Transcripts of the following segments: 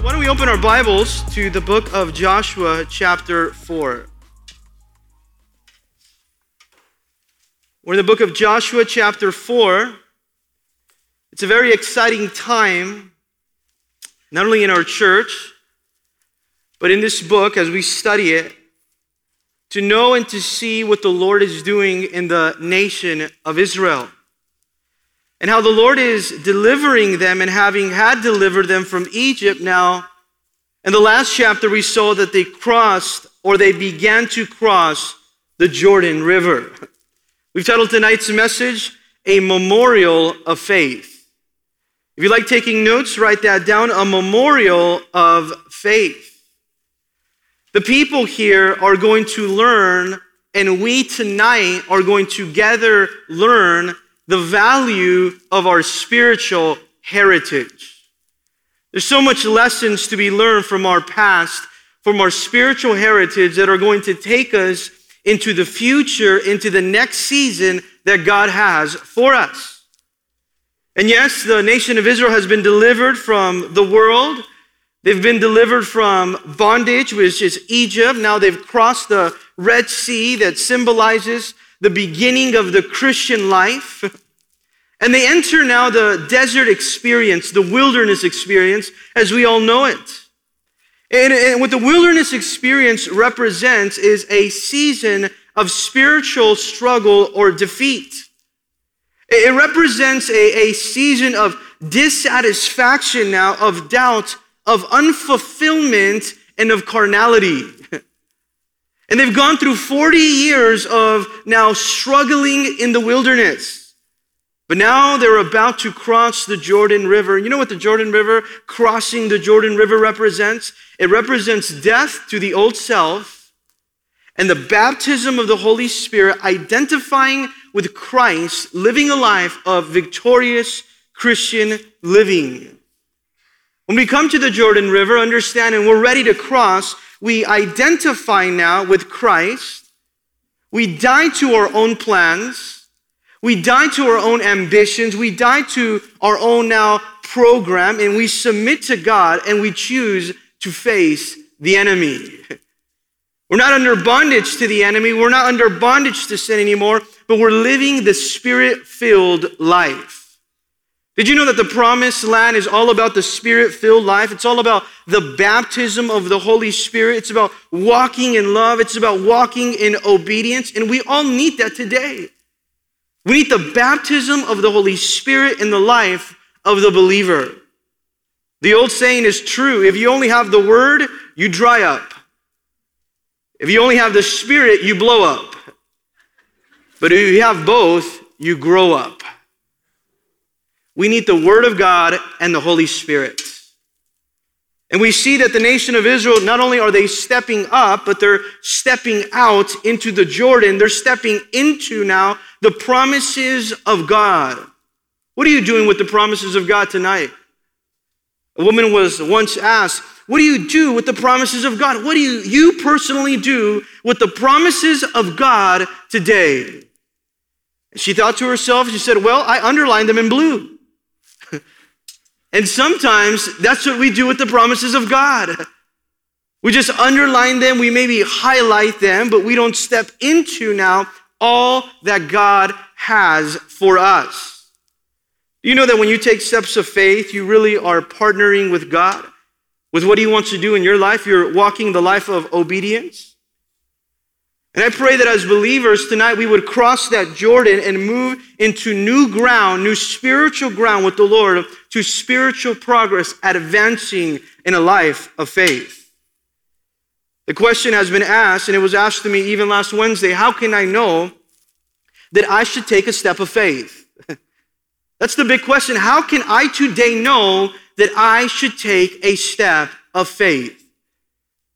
Why don't we open our Bibles to the book of Joshua, chapter 4. We're in the book of Joshua, chapter 4. It's a very exciting time, not only in our church, but in this book as we study it, to know and to see what the Lord is doing in the nation of Israel, and how the Lord is delivering them and having had delivered them from Egypt now. In the last chapter, we saw that they crossed, or they began to cross, the Jordan River. We've titled tonight's message, A Memorial of Faith. If you like taking notes, write that down, a memorial of faith. The people here are going to learn, and we tonight are going together learn the value of our spiritual heritage. There's so much lessons to be learned from our past, from our spiritual heritage, that are going to take us into the future, into the next season that God has for us. And yes, the nation of Israel has been delivered from the world. They've been delivered from bondage, which is Egypt. Now they've crossed the Red Sea that symbolizes the beginning of the Christian life. And they enter now the desert experience, the wilderness experience, as we all know it. And what the wilderness experience represents is a season of spiritual struggle or defeat. It represents a season of dissatisfaction now, of doubt, of unfulfillment, and of carnality. And they've gone through 40 years of now struggling in the wilderness. But now they're about to cross the Jordan River. You know what the Jordan River, crossing the Jordan River represents? It represents death to the old self and the baptism of the Holy Spirit, identifying with Christ, living a life of victorious Christian living. When we come to the Jordan River, understand, and we're ready to cross, we identify now with Christ. We die to our own plans. We die to our own ambitions. We die to our own now program, and we submit to God, and we choose to face the enemy. We're not under bondage to the enemy. We're not under bondage to sin anymore, but we're living the Spirit-filled life. Did you know that the promised land is all about the Spirit-filled life? It's all about the baptism of the Holy Spirit. It's about walking in love. It's about walking in obedience. And we all need that today. We need the baptism of the Holy Spirit in the life of the believer. The old saying is true. If you only have the word, you dry up. If you only have the Spirit, you blow up. But if you have both, you grow up. We need the Word of God and the Holy Spirit. And we see that the nation of Israel, not only are they stepping up, but they're stepping out into the Jordan. They're stepping into now the promises of God. What are you doing with the promises of God tonight? A woman was once asked, what do you do with the promises of God? What do you personally do with the promises of God today? She thought to herself, she said, well, I underlined them in blue. And sometimes that's what we do with the promises of God. We just underline them, we maybe highlight them, but we don't step into now all that God has for us. You know that when you take steps of faith, you really are partnering with God, with what He wants to do in your life. You're walking the life of obedience. And I pray that as believers tonight, we would cross that Jordan and move into new ground, new spiritual ground with the Lord, to spiritual progress, advancing in a life of faith. The question has been asked, and it was asked to me even last Wednesday, how can I know that I should take a step of faith? That's the big question. How can I today know that I should take a step of faith?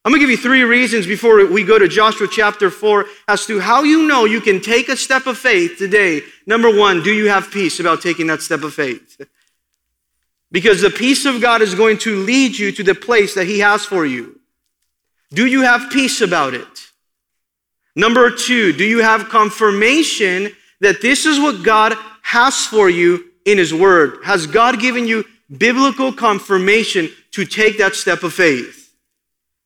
I'm going to give you three reasons before we go to Joshua chapter 4 as to how you know you can take a step of faith today. Number one, do you have peace about taking that step of faith? Because the peace of God is going to lead you to the place that He has for you. Do you have peace about it? Number two, do you have confirmation that this is what God has for you in his word? Has God given you biblical confirmation to take that step of faith?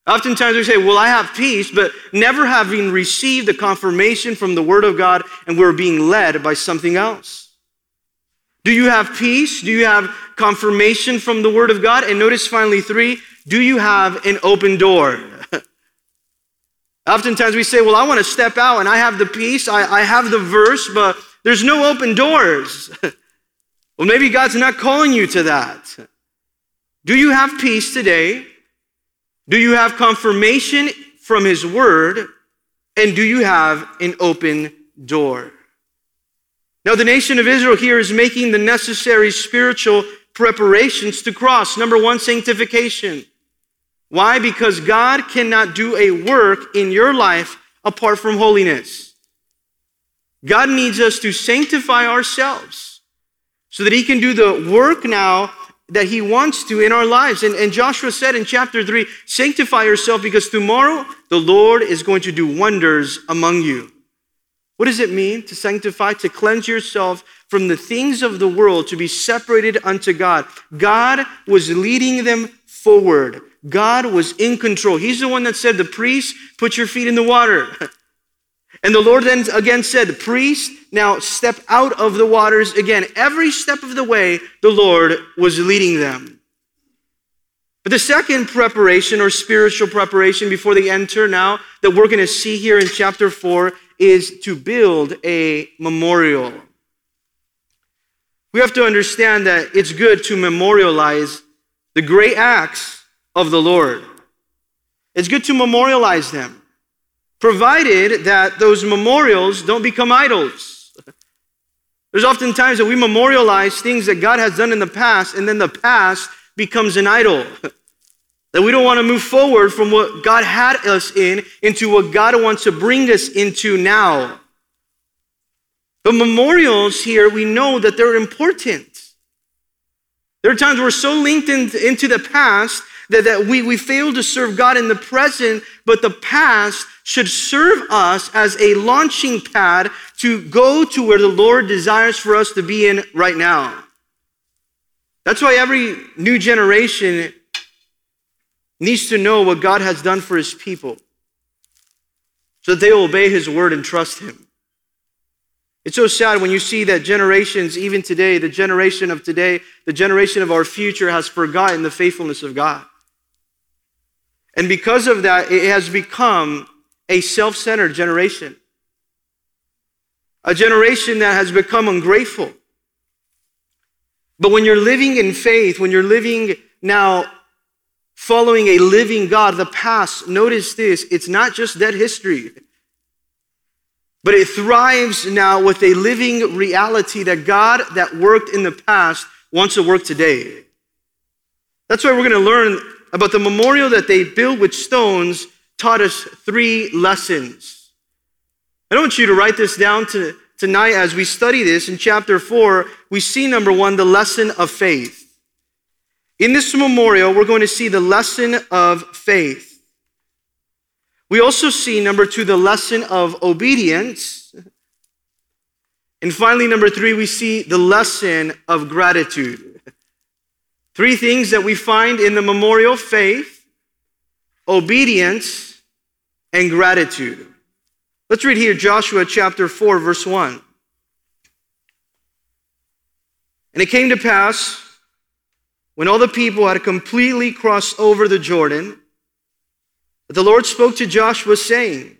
Oftentimes we say, well, I have peace, but never having received the confirmation from the word of God, and we're being led by something else. Do you have peace? Do you have confirmation from the word of God? And notice finally 3, do you have an open door? Oftentimes we say, well, I want to step out and I have the peace, I have the verse, but there's no open doors. Well, maybe God's not calling you to that. Do you have peace today? Do you have confirmation from his word? And do you have an open door? Now, the nation of Israel here is making the necessary spiritual preparations to cross. Number 1, sanctification. Why? Because God cannot do a work in your life apart from holiness. God needs us to sanctify ourselves so that he can do the work now that he wants to in our lives. And Joshua said in chapter 3, sanctify yourself because tomorrow the Lord is going to do wonders among you. What does it mean to sanctify? To cleanse yourself from the things of the world, to be separated unto God. God was leading them forward. God was in control. He's the one that said, the priest, put your feet in the water. And the Lord then again said, the priest, now step out of the waters again. Every step of the way, the Lord was leading them. But the second preparation, or spiritual preparation, before they enter now, that we're going to see here in chapter 4, is to build a memorial. We have to understand that it's good to memorialize the great acts of the Lord. It's good to memorialize them, provided that those memorials don't become idols. There's often times that we memorialize things that God has done in the past, and then the past becomes an idol. That we don't want to move forward from what God had us in into what God wants to bring us into now. But memorials here, we know that they're important. There are times we're so linked into the past that we fail to serve God in the present, but the past should serve us as a launching pad to go to where the Lord desires for us to be in right now. That's why every new generation needs to know what God has done for his people so that they will obey his word and trust him. It's so sad when you see that generations, even today, the generation of today, the generation of our future has forgotten the faithfulness of God. And because of that, it has become a self-centered generation. A generation that has become ungrateful. But when you're living in faith, when you're living now following a living God, the past, notice this, it's not just dead history. But it thrives now with a living reality that God that worked in the past wants to work today. That's why we're going to learn about the memorial that they built with stones taught us 3 lessons. I want you to write this down tonight as we study this. In chapter 4, we see, number 1, the lesson of faith. In this memorial, we're going to see the lesson of faith. We also see, number 2, the lesson of obedience. And finally, number 3, we see the lesson of gratitude. 3 things that we find in the memorial: faith, obedience, and gratitude. Let's read here Joshua chapter 4, verse 1. And it came to pass, when all the people had completely crossed over the Jordan, but the Lord spoke to Joshua, saying,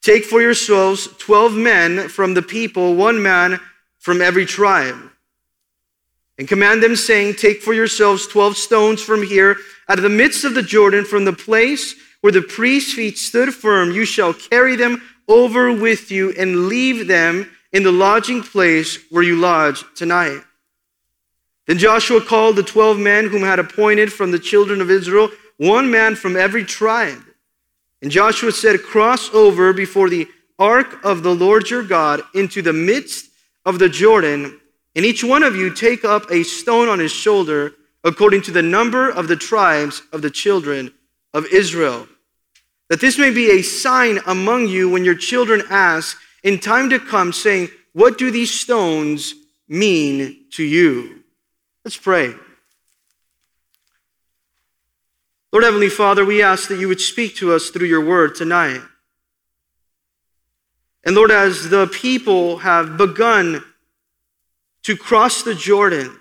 take for yourselves 12 men from the people, one man from every tribe. And command them, saying, take for yourselves 12 stones from here, out of the midst of the Jordan, from the place where the priest's feet stood firm. You shall carry them over with you, and leave them in the lodging place where you lodge tonight. Then Joshua called the 12 men whom he had appointed from the children of Israel, one man from every tribe. And Joshua said, cross over before the ark of the Lord your God into the midst of the Jordan, and each one of you take up a stone on his shoulder, according to the number of the tribes of the children of Israel, that this may be a sign among you when your children ask in time to come, saying, what do these stones mean to you? Let's pray. Lord Heavenly Father, we ask that you would speak to us through your word tonight. And Lord, as the people have begun to cross the Jordan,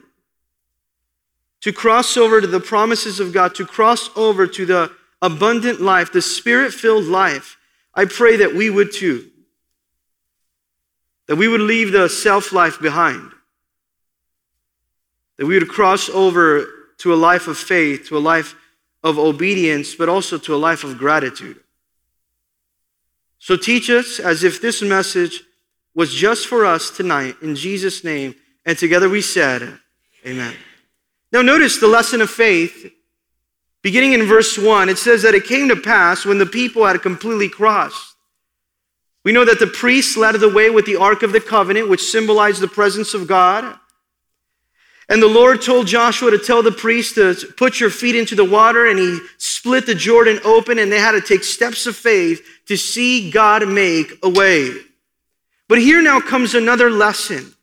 to cross over to the promises of God, to cross over to the abundant life, the Spirit-filled life, I pray that we would too. That we would leave the self-life behind. That we would cross over to a life of faith, to a life of obedience, but also to a life of gratitude. So teach us as if this message was just for us tonight, in Jesus' name. And together we said, amen. Now notice the lesson of faith. Beginning in verse 1, it says that it came to pass when the people had completely crossed. We know that the priests led the way with the Ark of the Covenant, which symbolized the presence of God. And the Lord told Joshua to tell the priests to put your feet into the water, and he split the Jordan open, and they had to take steps of faith to see God make a way. But here now comes another lesson,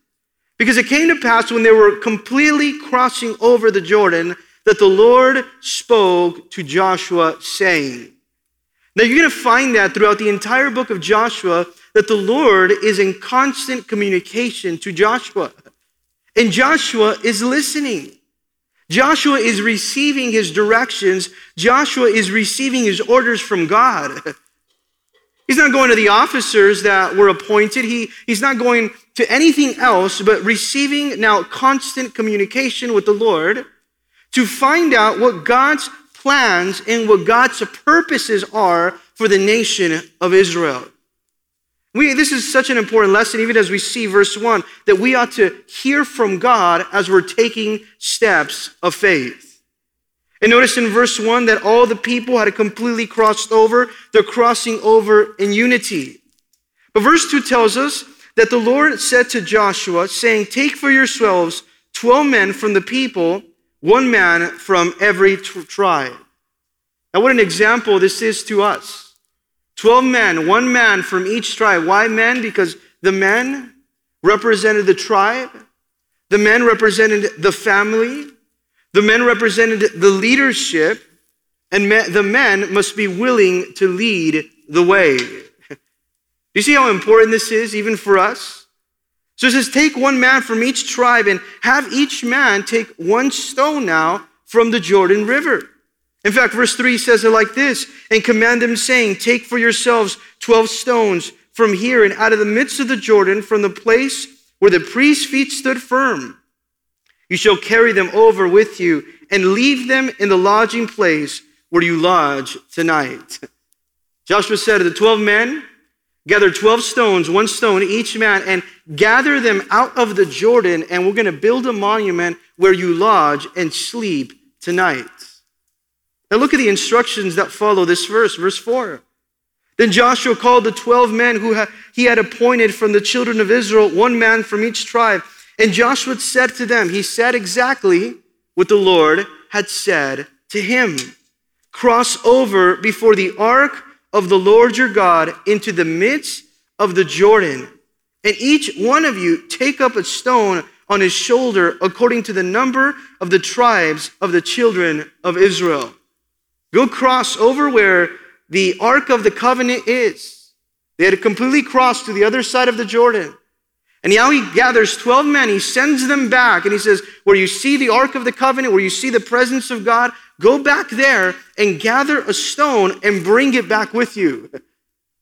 because it came to pass when they were completely crossing over the Jordan that the Lord spoke to Joshua, saying. Now you're going to find that throughout the entire book of Joshua, that the Lord is in constant communication to Joshua. And Joshua is listening. Joshua is receiving his directions. Joshua is receiving his orders from God. He's not going to the officers that were appointed. He's not going to anything else, but receiving now constant communication with the Lord to find out what God's plans and what God's purposes are for the nation of Israel. This is such an important lesson, even as we see verse 1, that we ought to hear from God as we're taking steps of faith. And notice in verse 1 that all the people had completely crossed over. They're crossing over in unity. But verse 2 tells us that the Lord said to Joshua, saying, "Take for yourselves 12 men from the people, one man from every tribe." Now what an example this is to us. 12 men, one man from each tribe. Why men? Because the men represented the tribe. The men represented the family. The men represented the leadership. And the men must be willing to lead the way. You see how important this is even for us? So it says, take one man from each tribe and have each man take one stone now from the Jordan River. In fact, verse 3 says it like this, "And command them, saying, take for yourselves 12 stones from here and out of the midst of the Jordan, from the place where the priest's feet stood firm. You shall carry them over with you and leave them in the lodging place where you lodge tonight." Joshua said to the 12 men, "Gather 12 stones, one stone each man, and gather them out of the Jordan, and we're going to build a monument where you lodge and sleep tonight." Now look at the instructions that follow this verse, verse 4. "Then Joshua called the 12 men who he had appointed from the children of Israel, one man from each tribe. And Joshua said to them," he said exactly what the Lord had said to him, "cross over before the ark of the Lord your God into the midst of the Jordan. And each one of you take up a stone on his shoulder according to the number of the tribes of the children of Israel." Go cross over where the Ark of the Covenant is. They had completely crossed to the other side of the Jordan. And now he gathers 12 men. He sends them back. And he says, where you see the Ark of the Covenant, where you see the presence of God, go back there and gather a stone and bring it back with you.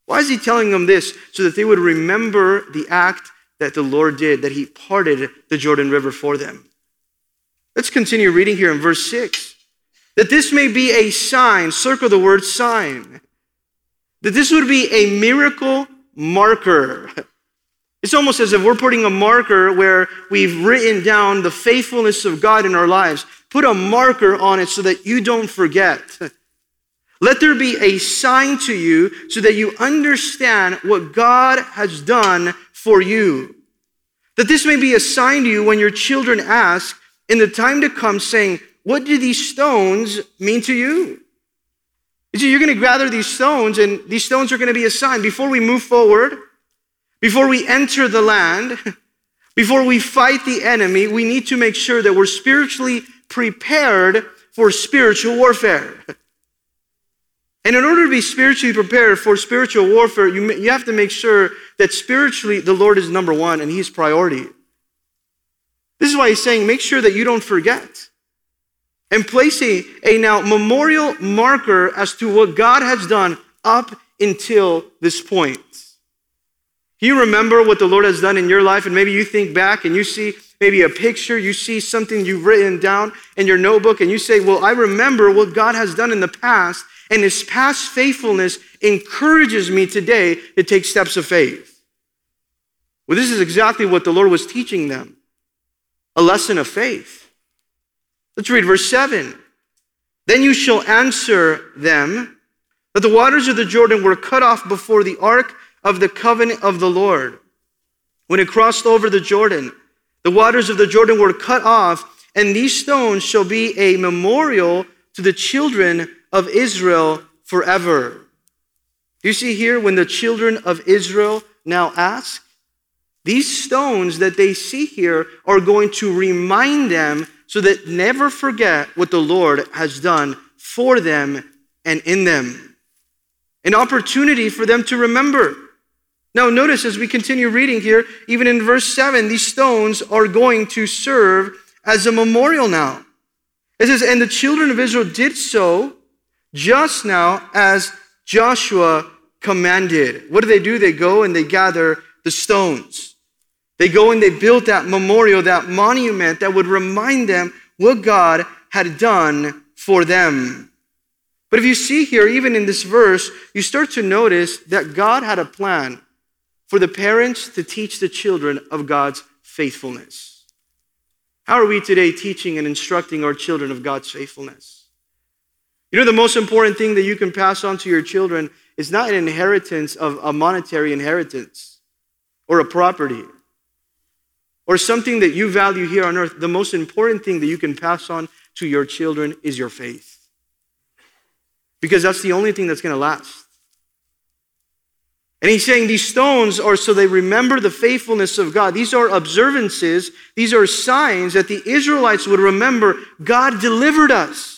Why is he telling them this? So that they would remember the act that the Lord did, that he parted the Jordan River for them. Let's continue reading here in verse 6. "That this may be a sign," circle the word sign, "that this would be a miracle marker." It's almost as if we're putting a marker where we've written down the faithfulness of God in our lives. Put a marker on it so that you don't forget. "Let there be a sign to you so that you understand what God has done for you. That this may be a sign to you when your children ask in the time to come, saying, what do these stones mean to you?" You're going to gather these stones, and these stones are going to be a sign. Before we move forward, before we enter the land, Before we fight the enemy, we need to make sure that we're spiritually prepared for spiritual warfare. And in order to be spiritually prepared for spiritual warfare, you have to make sure that spiritually the Lord is number one and He's priority. This is why He's saying, make sure that you don't forget. And place a now memorial marker as to what God has done up until this point. You remember what the Lord has done in your life, and maybe you think back and you see maybe a picture, you see something you've written down in your notebook, and you say, well, I remember what God has done in the past, and His past faithfulness encourages me today to take steps of faith. Well, this is exactly what the Lord was teaching them, a lesson of faith. Let's read verse 7. Then you shall answer them that the waters of the Jordan were cut off before the ark of the covenant of the Lord. When it crossed over the Jordan, the waters of the Jordan were cut off, and these stones shall be a memorial to the children of Israel forever. You see here, when the children of Israel now ask, these stones that they see here are going to remind them so that never forget what the Lord has done for them and in them. An opportunity for them to remember. Now notice as we continue reading here, even in verse 7, these stones are going to serve as a memorial now. It says, and the children of Israel did so just now as Joshua commanded. What do? They go and they gather the stones. They go and they built that memorial, that monument that would remind them what God had done for them. But if you see here, even in this verse, you start to notice that God had a plan for the parents to teach the children of God's faithfulness. How are we today teaching and instructing our children of God's faithfulness? You know, the most important thing that you can pass on to your children is not an inheritance of a monetary inheritance or a property, or something that you value here on earth. The most important thing that you can pass on to your children is your faith. Because that's the only thing that's going to last. And he's saying these stones are so they remember the faithfulness of God. These are observances. These are signs that the Israelites would remember God delivered us.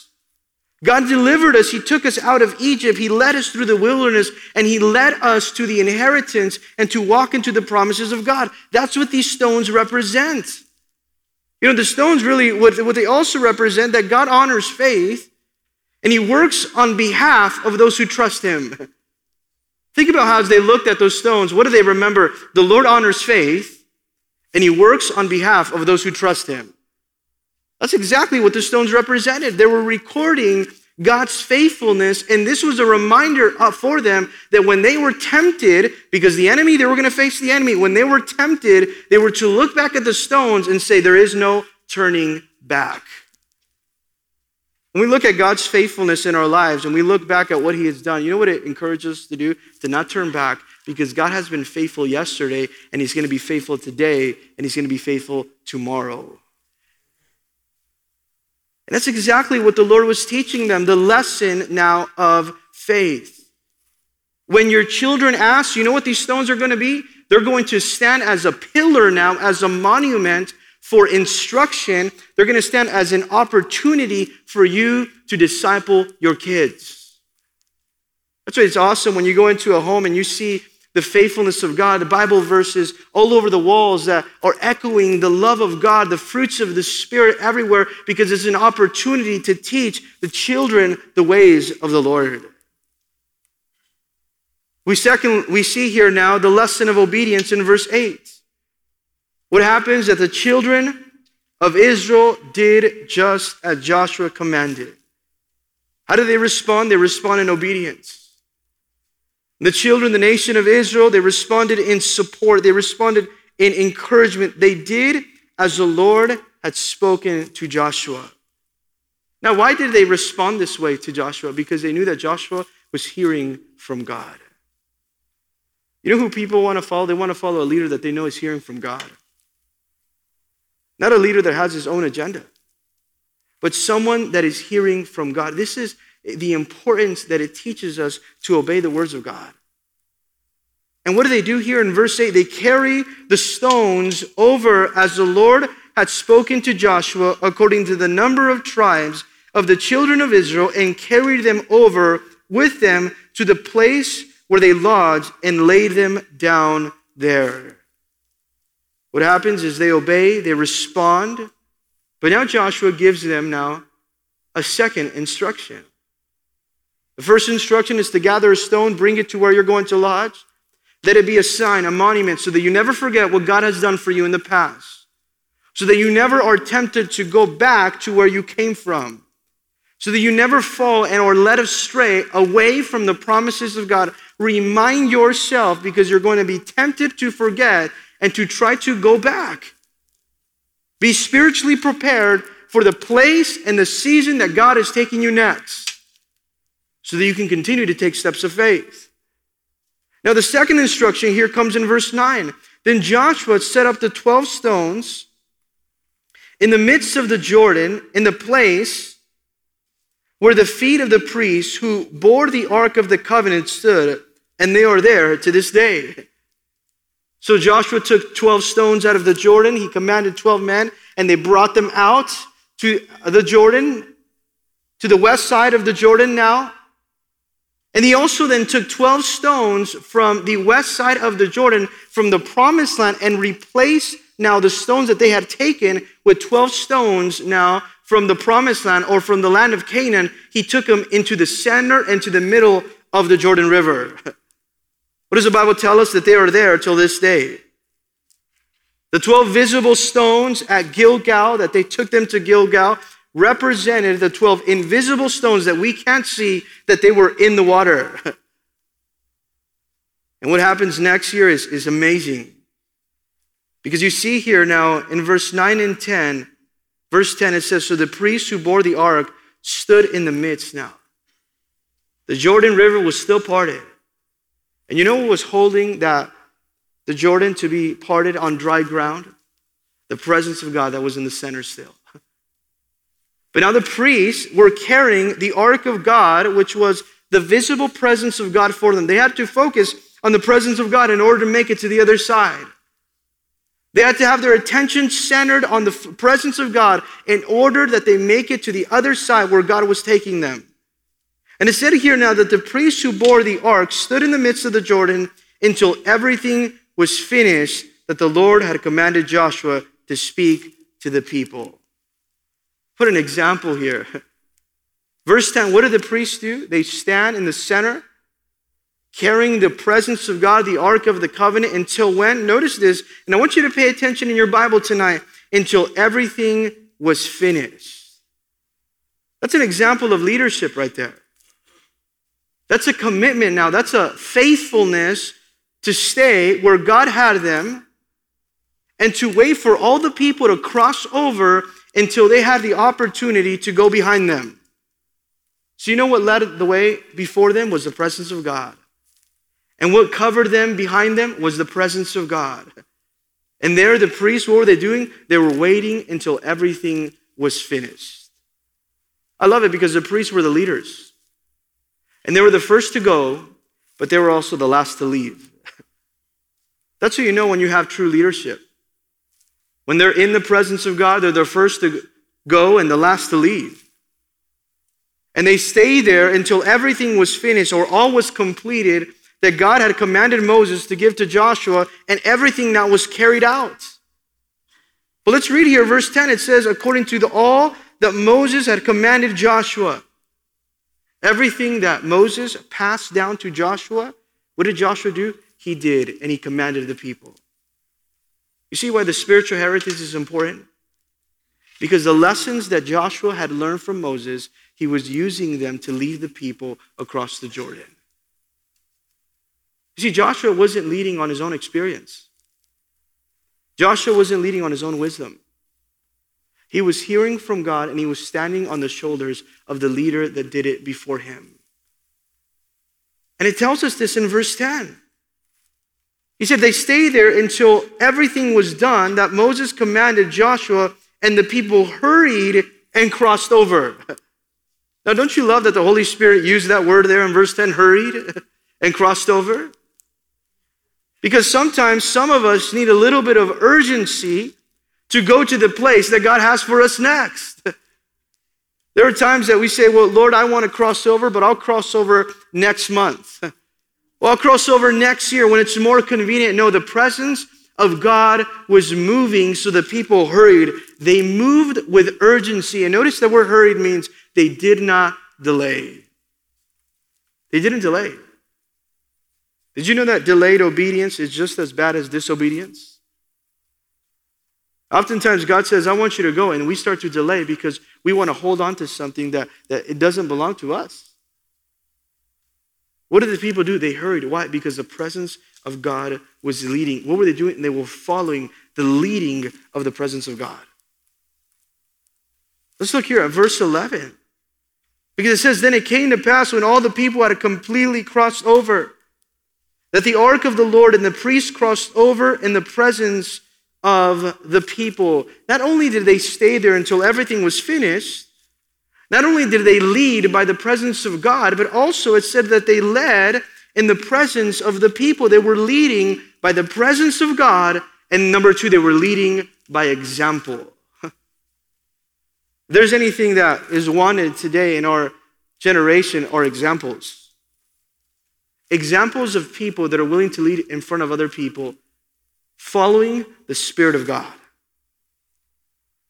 God delivered us. He took us out of Egypt. He led us through the wilderness, and He led us to the inheritance and to walk into the promises of God. That's what these stones represent. You know, the stones really, what they also represent, that God honors faith, and He works on behalf of those who trust Him. Think about how as they looked at those stones, what do they remember? The Lord honors faith, and He works on behalf of those who trust Him. That's exactly what the stones represented. They were recording God's faithfulness, and this was a reminder for them that when they were tempted, because they were going to face the enemy. When they were tempted, they were to look back at the stones and say, there is no turning back. When we look at God's faithfulness in our lives and we look back at what He has done, you know what it encourages us to do? To not turn back, because God has been faithful yesterday, and He's going to be faithful today, and He's going to be faithful tomorrow. And that's exactly what the Lord was teaching them, the lesson now of faith. When your children ask, you know what these stones are going to be? They're going to stand as a pillar now, as a monument for instruction. They're going to stand as an opportunity for you to disciple your kids. That's why it's awesome when you go into a home and you see the faithfulness of God, the Bible verses all over the walls that are echoing the love of God, the fruits of the Spirit everywhere, because it's an opportunity to teach the children the ways of the Lord. We see here now the lesson of obedience in verse 8. What happens that the children of Israel did just as Joshua commanded. How do they respond? They respond in obedience. The children, the nation of Israel, they responded in support. They responded in encouragement. They did as the Lord had spoken to Joshua. Now, why did they respond this way to Joshua? Because they knew that Joshua was hearing from God. You know who people want to follow? They want to follow a leader that they know is hearing from God. Not a leader that has his own agenda, but someone that is hearing from God. This is the importance that it teaches us to obey the words of God. And what do they do here in verse 8? They carry the stones over as the Lord had spoken to Joshua according to the number of tribes of the children of Israel, and carried them over with them to the place where they lodged and laid them down there. What happens is they obey, they respond, but now Joshua gives them now a second instruction. The first instruction is to gather a stone, bring it to where you're going to lodge. Let it be a sign, a monument, so that you never forget what God has done for you in the past. So that you never are tempted to go back to where you came from. So that you never fall and or led astray away from the promises of God. Remind yourself, because you're going to be tempted to forget and to try to go back. Be spiritually prepared for the place and the season that God is taking you next, so that you can continue to take steps of faith. Now the second instruction here comes in verse 9. Then Joshua set up the 12 stones in the midst of the Jordan, in the place where the feet of the priests who bore the Ark of the Covenant stood, and they are there to this day. So Joshua took 12 stones out of the Jordan. He commanded 12 men, and they brought them out to the Jordan, to the west side of the Jordan now. And he also then took 12 stones from the west side of the Jordan, from the promised land, and replaced now the stones that they had taken with 12 stones now from the promised land, or from the land of Canaan. He took them into the center and to the middle of the Jordan River. What does the Bible tell us? That they are there till this day. The 12 visible stones at Gilgal, that they took them to Gilgal, represented the 12 invisible stones that we can't see, that they were in the water. And what happens next here is amazing. Because you see here now in verse 9 and 10, verse 10 it says, so the priests who bore the ark stood in the midst now. The Jordan River was still parted. And you know what was holding that the Jordan to be parted on dry ground? The presence of God that was in the center still. But now the priests were carrying the ark of God, which was the visible presence of God for them. They had to focus on the presence of God in order to make it to the other side. They had to have their attention centered on the presence of God in order that they make it to the other side where God was taking them. And it said here now that the priests who bore the ark stood in the midst of the Jordan until everything was finished that the Lord had commanded Joshua to speak to the people. Put an example here. Verse 10, what do the priests do? They stand in the center, carrying the presence of God, the ark of the covenant, until when? Notice this, and I want you to pay attention in your Bible tonight, until everything was finished. That's an example of leadership right there. That's a commitment now. That's a faithfulness to stay where God had them and to wait for all the people to cross over until they had the opportunity to go behind them. So you know what led the way before them was the presence of God. And what covered them behind them was the presence of God. And there the priests, what were they doing? They were waiting until everything was finished. I love it because the priests were the leaders. And they were the first to go, but they were also the last to leave. That's how you know when you have true leadership. When they're in the presence of God, they're the first to go and the last to leave. And they stay there until everything was finished, or all was completed that God had commanded Moses to give to Joshua, and everything now was carried out. But let's read here, verse 10. It says, according to all that Moses had commanded Joshua. Everything that Moses passed down to Joshua, what did Joshua do? He did, and he commanded the people. You see why the spiritual heritage is important? Because the lessons that Joshua had learned from Moses, he was using them to lead the people across the Jordan. You see, Joshua wasn't leading on his own experience. Joshua wasn't leading on his own wisdom. He was hearing from God, and he was standing on the shoulders of the leader that did it before him. And it tells us this in verse 10. He said, they stayed there until everything was done that Moses commanded Joshua, and the people hurried and crossed over. Now, don't you love that the Holy Spirit used that word there in verse 10, hurried and crossed over? Because sometimes some of us need a little bit of urgency to go to the place that God has for us next. There are times that we say, well, Lord, I want to cross over, but I'll cross over next month. Well, I'll cross over next year when it's more convenient. No, the presence of God was moving, so the people hurried. They moved with urgency. And notice the word hurried means they did not delay. They didn't delay. Did you know that delayed obedience is just as bad as disobedience? Oftentimes God says, I want you to go, and we start to delay because we want to hold on to something that it doesn't belong to us. What did the people do? They hurried. Why? Because the presence of God was leading. What were they doing? They were following the leading of the presence of God. Let's look here at verse 11. Because it says, then it came to pass when all the people had completely crossed over, that the ark of the Lord and the priests crossed over in the presence of the people. Not only did they stay there until everything was finished, not only did they lead by the presence of God, but also it said that they led in the presence of the people. They were leading by the presence of God. And number two, they were leading by example. If there's anything that is wanted today in our generation, are examples. Examples of people that are willing to lead in front of other people, following the Spirit of God.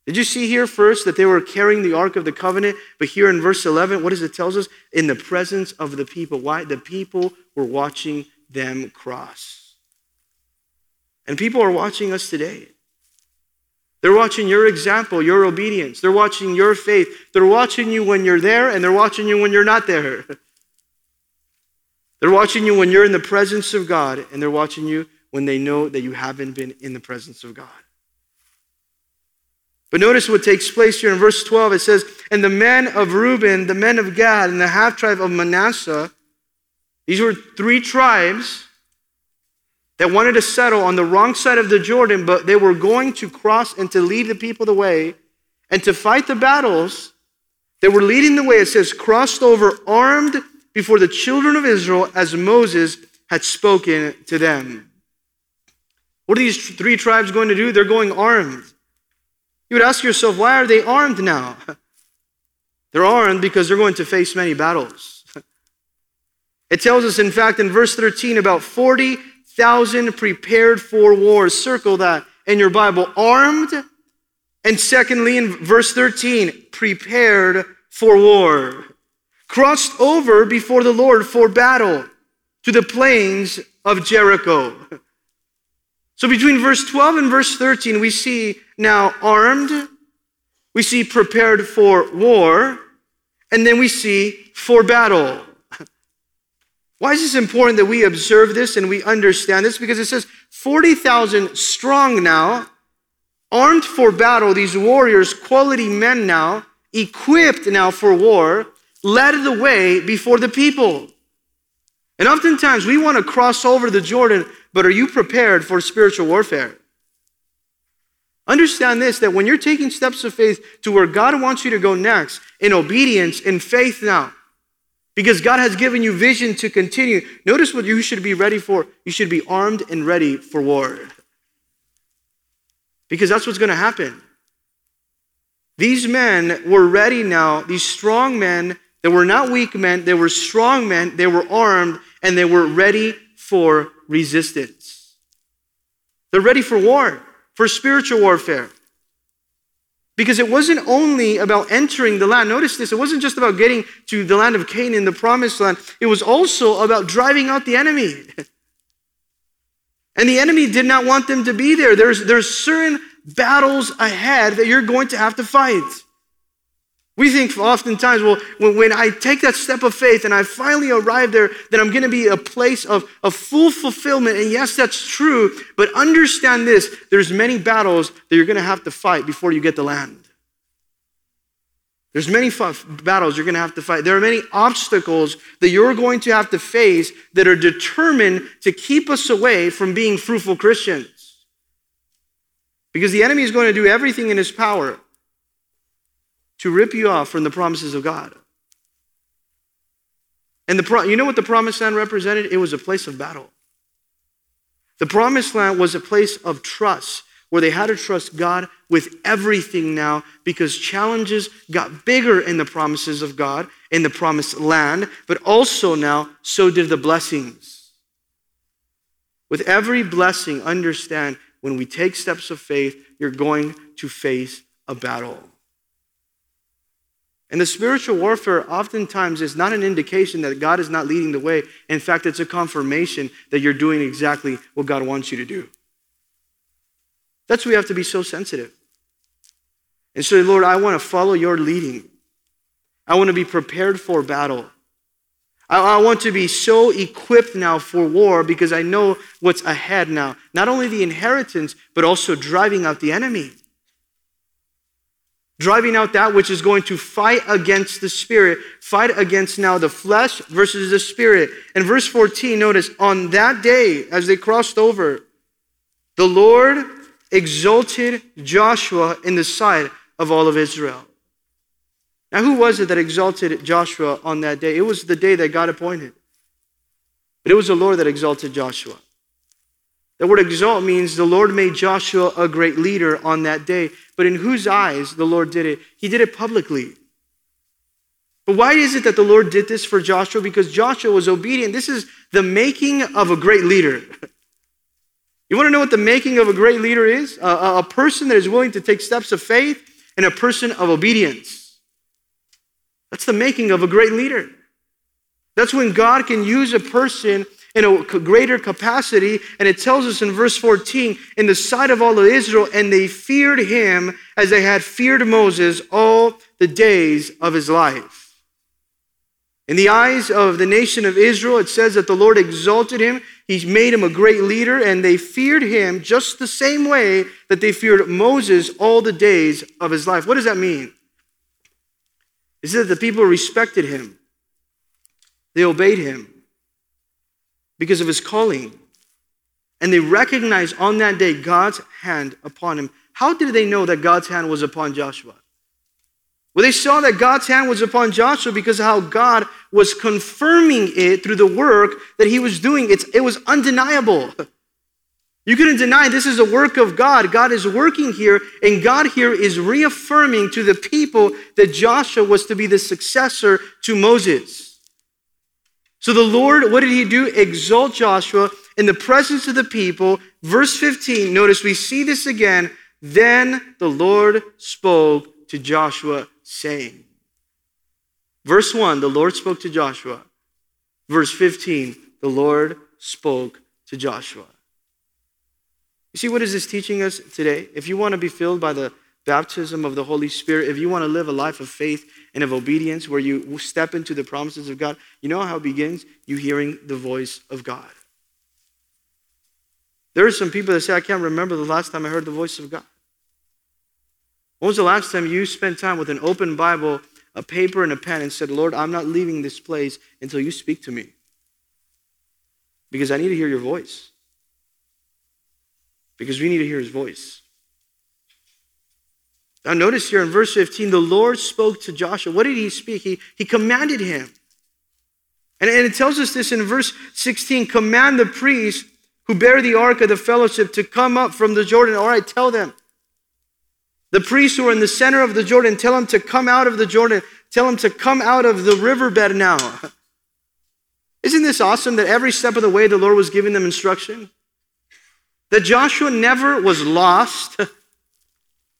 Did you see here first that they were carrying the Ark of the Covenant? But here in verse 11, what does it tell us? In the presence of the people. Why? The people were watching them cross. And people are watching us today. They're watching your example, your obedience. They're watching your faith. They're watching you when you're there, and they're watching you when you're not there. They're watching you when you're in the presence of God, and they're watching you when they know that you haven't been in the presence of God. But notice what takes place here in verse 12. It says, and the men of Reuben, the men of Gad, and the half-tribe of Manasseh, these were three tribes that wanted to settle on the wrong side of the Jordan, but they were going to cross and to lead the people the way and to fight the battles that were leading the way. It says, crossed over armed before the children of Israel as Moses had spoken to them. What are these three tribes going to do? They're going armed. You would ask yourself, why are they armed now? They're armed because they're going to face many battles. It tells us, in fact, in verse 13, about 40,000 prepared for war. Circle that in your Bible, armed. And secondly, in verse 13, prepared for war. Crossed over before the Lord for battle to the plains of Jericho. So between verse 12 and verse 13, we see now armed, we see prepared for war, and then we see for battle. Why is this important that we observe this and we understand this? Because it says 40,000 strong now, armed for battle, these warriors, quality men now, equipped now for war, led the way before the people. And oftentimes we want to cross over the Jordan, but are you prepared for spiritual warfare? Understand this, that when you're taking steps of faith to where God wants you to go next, in obedience, in faith now, because God has given you vision to continue, notice what you should be ready for. You should be armed and ready for war. Because that's what's going to happen. These men were ready now, these strong men. They were not weak men, they were strong men, they were armed, and they were ready for resistance. They're ready for war, for spiritual warfare. Because it wasn't only about entering the land. Notice this, it wasn't just about getting to the land of Canaan, the promised land. It was also about driving out the enemy. And the enemy did not want them to be there. There's certain battles ahead that you're going to have to fight. We think oftentimes, well, when I take that step of faith and I finally arrive there, then I'm going to be a place of full fulfillment. And yes, that's true. But understand this, there's many battles that you're going to have to fight before you get the land. There's many battles you're going to have to fight. There are many obstacles that you're going to have to face that are determined to keep us away from being fruitful Christians. Because the enemy is going to do everything in his power to rip you off from the promises of God. And you know what the promised land represented? It was a place of battle. The promised land was a place of trust where they had to trust God with everything now, because challenges got bigger in the promises of God, in the promised land, but also now, so did the blessings. With every blessing, understand, when we take steps of faith, you're going to face a battle. And the spiritual warfare oftentimes is not an indication that God is not leading the way. In fact, it's a confirmation that you're doing exactly what God wants you to do. That's why we have to be so sensitive. And so, Lord, I want to follow your leading. I want to be prepared for battle. I want to be so equipped now for war, because I know what's ahead now. Not only the inheritance, but also driving out the enemy. Driving out that which is going to fight against the spirit, fight against now the flesh versus the spirit. In verse 14, notice, on that day, as they crossed over, the Lord exalted Joshua in the sight of all of Israel. Now, who was it that exalted Joshua on that day? It was the day that God appointed. But it was the Lord that exalted Joshua. The word exalt means the Lord made Joshua a great leader on that day. But in whose eyes the Lord did it? He did it publicly. But why is it that the Lord did this for Joshua? Because Joshua was obedient. This is the making of a great leader. You want to know what the making of a great leader is? A person that is willing to take steps of faith and a person of obedience. That's the making of a great leader. That's when God can use a person in a greater capacity. And it tells us in verse 14, in the sight of all of Israel, and they feared him as they had feared Moses all the days of his life. In the eyes of the nation of Israel, it says that the Lord exalted him. He made him a great leader, and they feared him just the same way that they feared Moses all the days of his life. What does that mean? It says that the people respected him. They obeyed him because of his calling. And they recognized on that day God's hand upon him. How did they know that God's hand was upon Joshua? Well, they saw that God's hand was upon Joshua because of how God was confirming it through the work that he was doing. It was undeniable. You couldn't deny this is a work of God. God is working here, and God here is reaffirming to the people that Joshua was to be the successor to Moses. So the Lord, what did he do? Exalt Joshua in the presence of the people. Verse 15, notice we see this again. Then the Lord spoke to Joshua, saying. Verse 1, the Lord spoke to Joshua. Verse 15, the Lord spoke to Joshua. You see, what is this teaching us today? If you want to be filled by the baptism of the Holy Spirit, if you want to live a life of faith and of obedience where you step into the promises of God, you know how it begins? You hearing the voice of God. There are some people that say, I can't remember the last time I heard the voice of God. When was the last time you spent time with an open Bible, a paper, and a pen and said, Lord, I'm not leaving this place until you speak to me? Because I need to hear your voice. Because we need to hear his voice. Now notice here in verse 15, the Lord spoke to Joshua. What did he speak? He commanded him. And it tells us this in verse 16, command the priests who bear the ark of the fellowship to come up from the Jordan. All right, tell them. The priests who are in the center of the Jordan, tell them to come out of the Jordan. Tell them to come out of the riverbed now. Isn't this awesome that every step of the way the Lord was giving them instruction? That Joshua never was lost.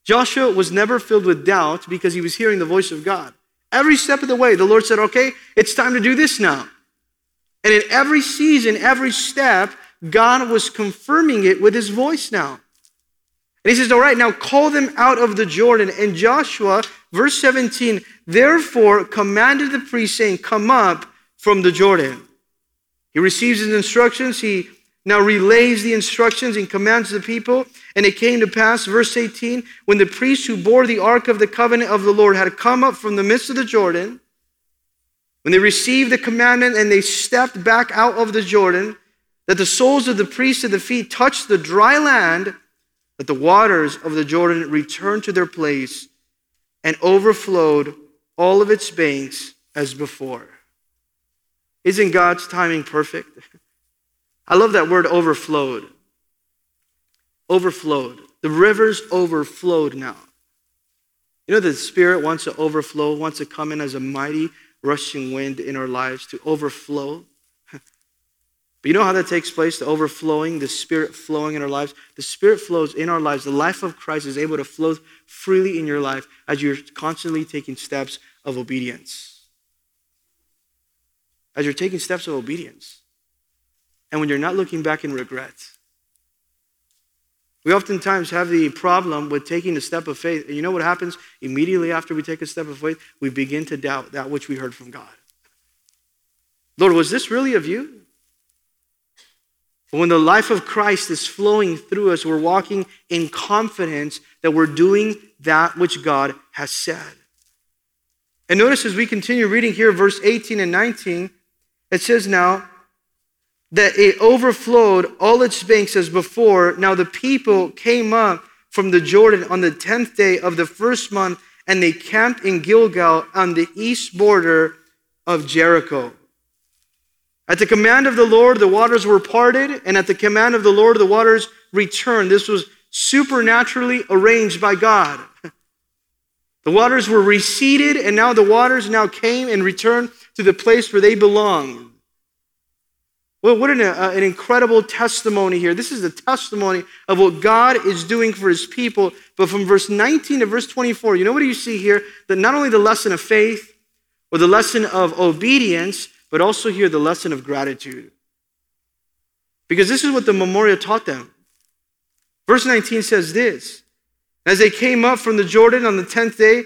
Joshua was never filled with doubt because he was hearing the voice of God. Every step of the way, the Lord said, okay, it's time to do this now. And in every season, every step, God was confirming it with his voice now. And he says, all right, now call them out of the Jordan. And Joshua, verse 17, therefore commanded the priest, saying, come up from the Jordan. He receives his instructions. He now relays the instructions and commands the people. And it came to pass, verse 18, when the priests who bore the ark of the covenant of the Lord had come up from the midst of the Jordan, when they received the commandment and they stepped back out of the Jordan, that the soles of the priests of the feet touched the dry land, that the waters of the Jordan returned to their place and overflowed all of its banks as before. Isn't God's timing perfect? I love that word overflowed. overflowed. The rivers overflowed now. You know, the Spirit wants to overflow, wants to come in as a mighty rushing wind in our lives to overflow. But you know how that takes place, the overflowing, the Spirit flowing in our lives? The Spirit flows in our lives. The life of Christ is able to flow freely in your life as you're constantly taking steps of obedience. As you're taking steps of obedience. And when you're not looking back in regret. We oftentimes have the problem with taking a step of faith. And you know what happens? Immediately after we take a step of faith, we begin to doubt that which we heard from God. Lord, was this really of you? But when the life of Christ is flowing through us, we're walking in confidence that we're doing that which God has said. And notice as we continue reading here, verse 18 and 19, it says now, that it overflowed all its banks as before. Now the people came up from the Jordan on the 10th day of the first month, and they camped in Gilgal on the east border of Jericho. At the command of the Lord, the waters were parted, and at the command of the Lord, the waters returned. This was supernaturally arranged by God. The waters were receded, and now the waters now came and returned to the place where they belonged. Well, what an incredible testimony here. This is the testimony of what God is doing for his people. But from verse 19 to verse 24, you know what do you see here? That not only the lesson of faith or the lesson of obedience, but also here the lesson of gratitude. Because this is what the memorial taught them. Verse 19 says this, as they came up from the Jordan on the 10th day,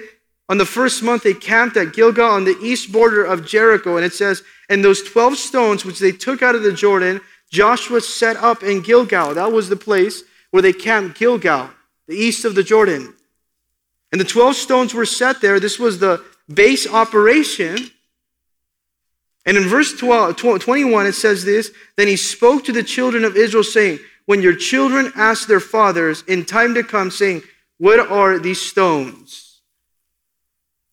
on the first month, they camped at Gilgal on the east border of Jericho. And it says, and those 12 stones which they took out of the Jordan, Joshua set up in Gilgal. That was the place where they camped Gilgal, the east of the Jordan. And the 12 stones were set there. This was the base operation. And in verse 21, it says this, then he spoke to the children of Israel, saying, when your children ask their fathers in time to come, saying, what are these stones?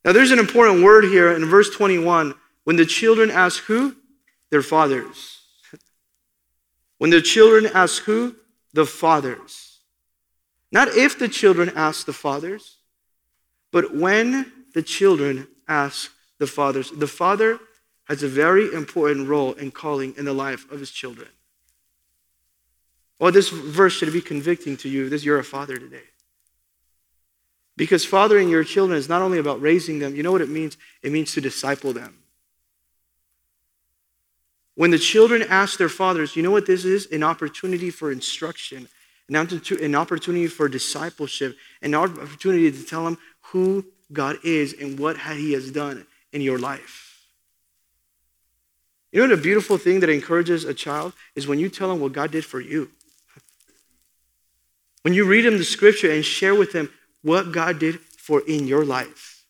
Now, there's an important word here in verse 21. When the children ask who? Their fathers. When the children ask who? The fathers. Not if the children ask the fathers, but when the children ask the fathers. The father has a very important role and calling in the life of his children. Oh, this verse should be convicting to you. You're a father today. Because fathering your children is not only about raising them. You know what it means? It means to disciple them. When the children ask their fathers, you know what this is? An opportunity for instruction, an opportunity for discipleship, an opportunity to tell them who God is and what he has done in your life. You know what a beautiful thing that encourages a child is when you tell them what God did for you. When you read them the scripture and share with them what God did for in your life.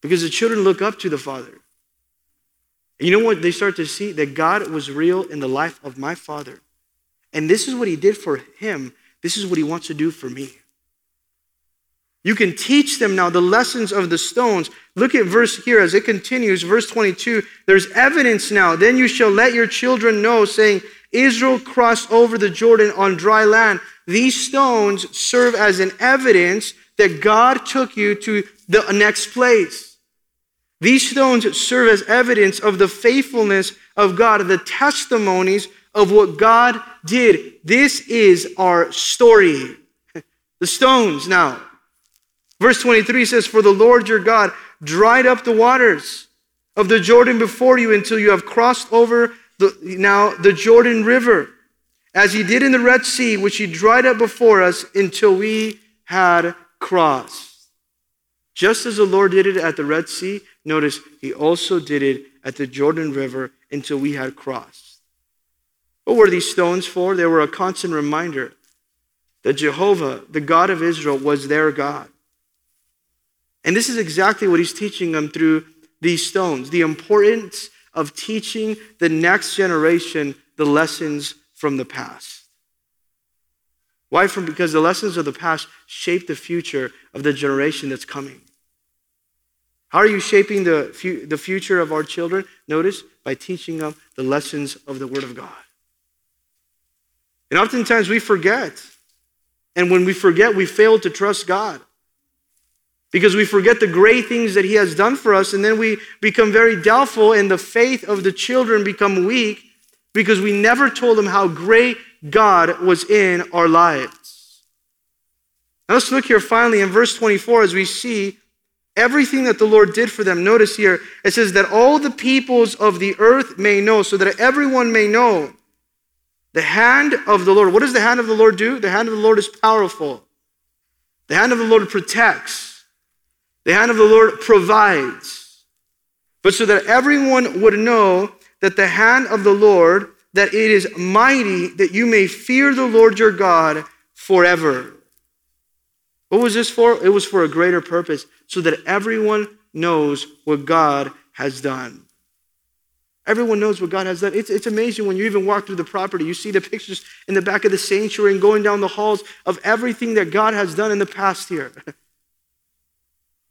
Because the children look up to the Father. And you know what? They start to see that God was real in the life of my Father. And this is what he did for him. This is what he wants to do for me. You can teach them now the lessons of the stones. Look at verse here as it continues. Verse 22, there's evidence now. Then you shall let your children know, saying, Israel crossed over the Jordan on dry land. These stones serve as an evidence that God took you to the next place. These stones serve as evidence of the faithfulness of God, the testimonies of what God did. This is our story. The stones now. Verse 23 says, for the Lord your God dried up the waters of the Jordan before you until you have crossed over the Jordan River, as he did in the Red Sea, which he dried up before us until we had crossed. Just as the Lord did it at the Red Sea, notice he also did it at the Jordan River until we had crossed. What were these stones for? They were a constant reminder that Jehovah, the God of Israel, was their God. And this is exactly what he's teaching them through these stones, the importance of teaching the next generation the lessons from the past. Why? Because the lessons of the past shape the future of the generation that's coming. How are you shaping the future of our children? Notice, by teaching them the lessons of the Word of God. And oftentimes we forget. And when we forget, we fail to trust God. Because we forget the great things that he has done for us, and then we become very doubtful, and the faith of the children become weak because we never told them how great God was in our lives. Now let's look here finally in verse 24 as we see everything that the Lord did for them. Notice here, it says that all the peoples of the earth may know, so that everyone may know the hand of the Lord. What does the hand of the Lord do? The hand of the Lord is powerful. The hand of the Lord protects. The hand of the Lord provides. But so that everyone would know that the hand of the Lord, that it is mighty, that you may fear the Lord your God forever. What was this for? It was for a greater purpose, so that everyone knows what God has done. Everyone knows what God has done. It's amazing when you even walk through the property. You see the pictures in the back of the sanctuary and going down the halls of everything that God has done in the past here.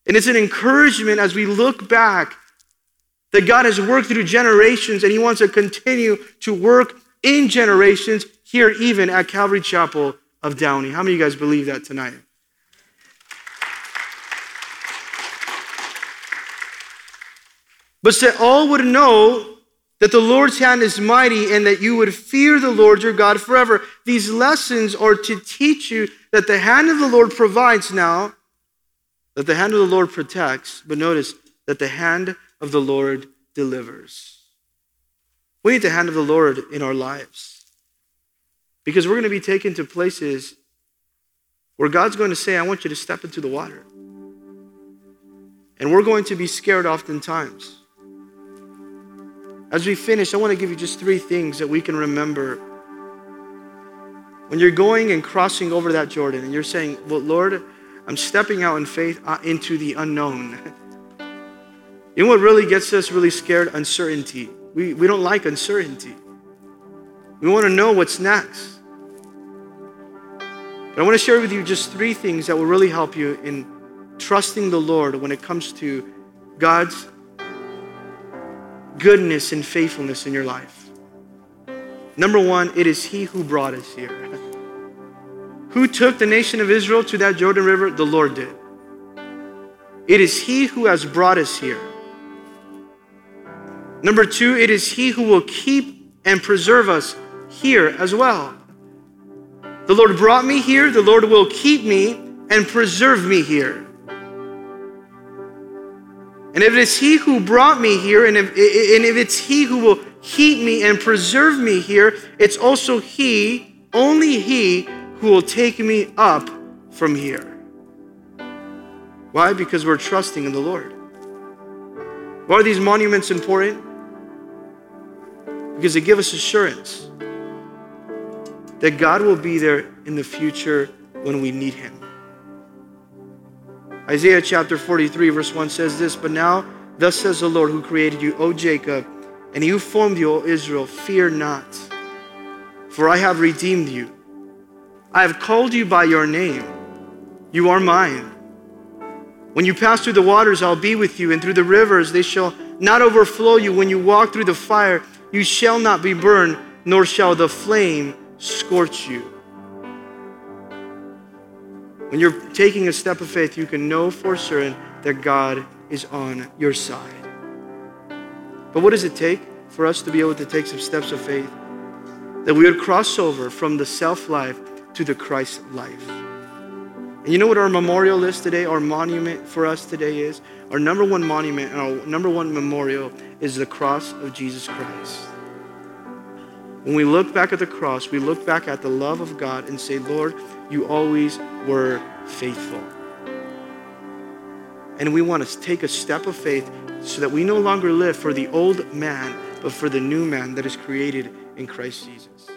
And it's an encouragement as we look back that God has worked through generations, and he wants to continue to work in generations here even at Calvary Chapel of Downey. How many of you guys believe that tonight? But so all would know that the Lord's hand is mighty, and that you would fear the Lord your God forever. These lessons are to teach you that the hand of the Lord provides now, that the hand of the Lord protects, but notice that the hand of the Lord delivers. We need the hand of the Lord in our lives, because we're going to be taken to places where God's going to say, I want you to step into the water. And we're going to be scared oftentimes. As we finish, I want to give you just three things that we can remember when you're going and crossing over that Jordan and you're saying, well, Lord, I'm stepping out in faith into the unknown. You know what really gets us really scared? Uncertainty. We don't like uncertainty. We want to know what's next. And I want to share with you just three things that will really help you in trusting the Lord when it comes to God's goodness and faithfulness in your life. Number one, it is he who brought us here. Who took the nation of Israel to that Jordan River? The Lord did. It is he who has brought us here. Number two, it is he who will keep and preserve us here as well. The Lord brought me here. The Lord will keep me and preserve me here. And if it is he who brought me here, and if it's he who will keep me and preserve me here, it's also he, only he, who will take me up from here. Why? Because we're trusting in the Lord. Why are these monuments important? Because they give us assurance that God will be there in the future when we need him. Isaiah chapter 43 verse 1 says this, but now thus says the Lord who created you, O Jacob, and he who formed you, O Israel, fear not, for I have redeemed you. I have called you by your name. You are mine. When you pass through the waters, I'll be with you, and through the rivers, they shall not overflow you. When you walk through the fire, you shall not be burned, nor shall the flame scorch you. When you're taking a step of faith, you can know for certain that God is on your side. But what does it take for us to be able to take some steps of faith? That we would cross over from the self-life to the Christ life. And you know what our memorial is today, our monument for us today is? Our number one monument and our number one memorial is the cross of Jesus Christ. When we look back at the cross, we look back at the love of God and say, Lord, you always were faithful. And we want to take a step of faith so that we no longer live for the old man, but for the new man that is created in Christ Jesus.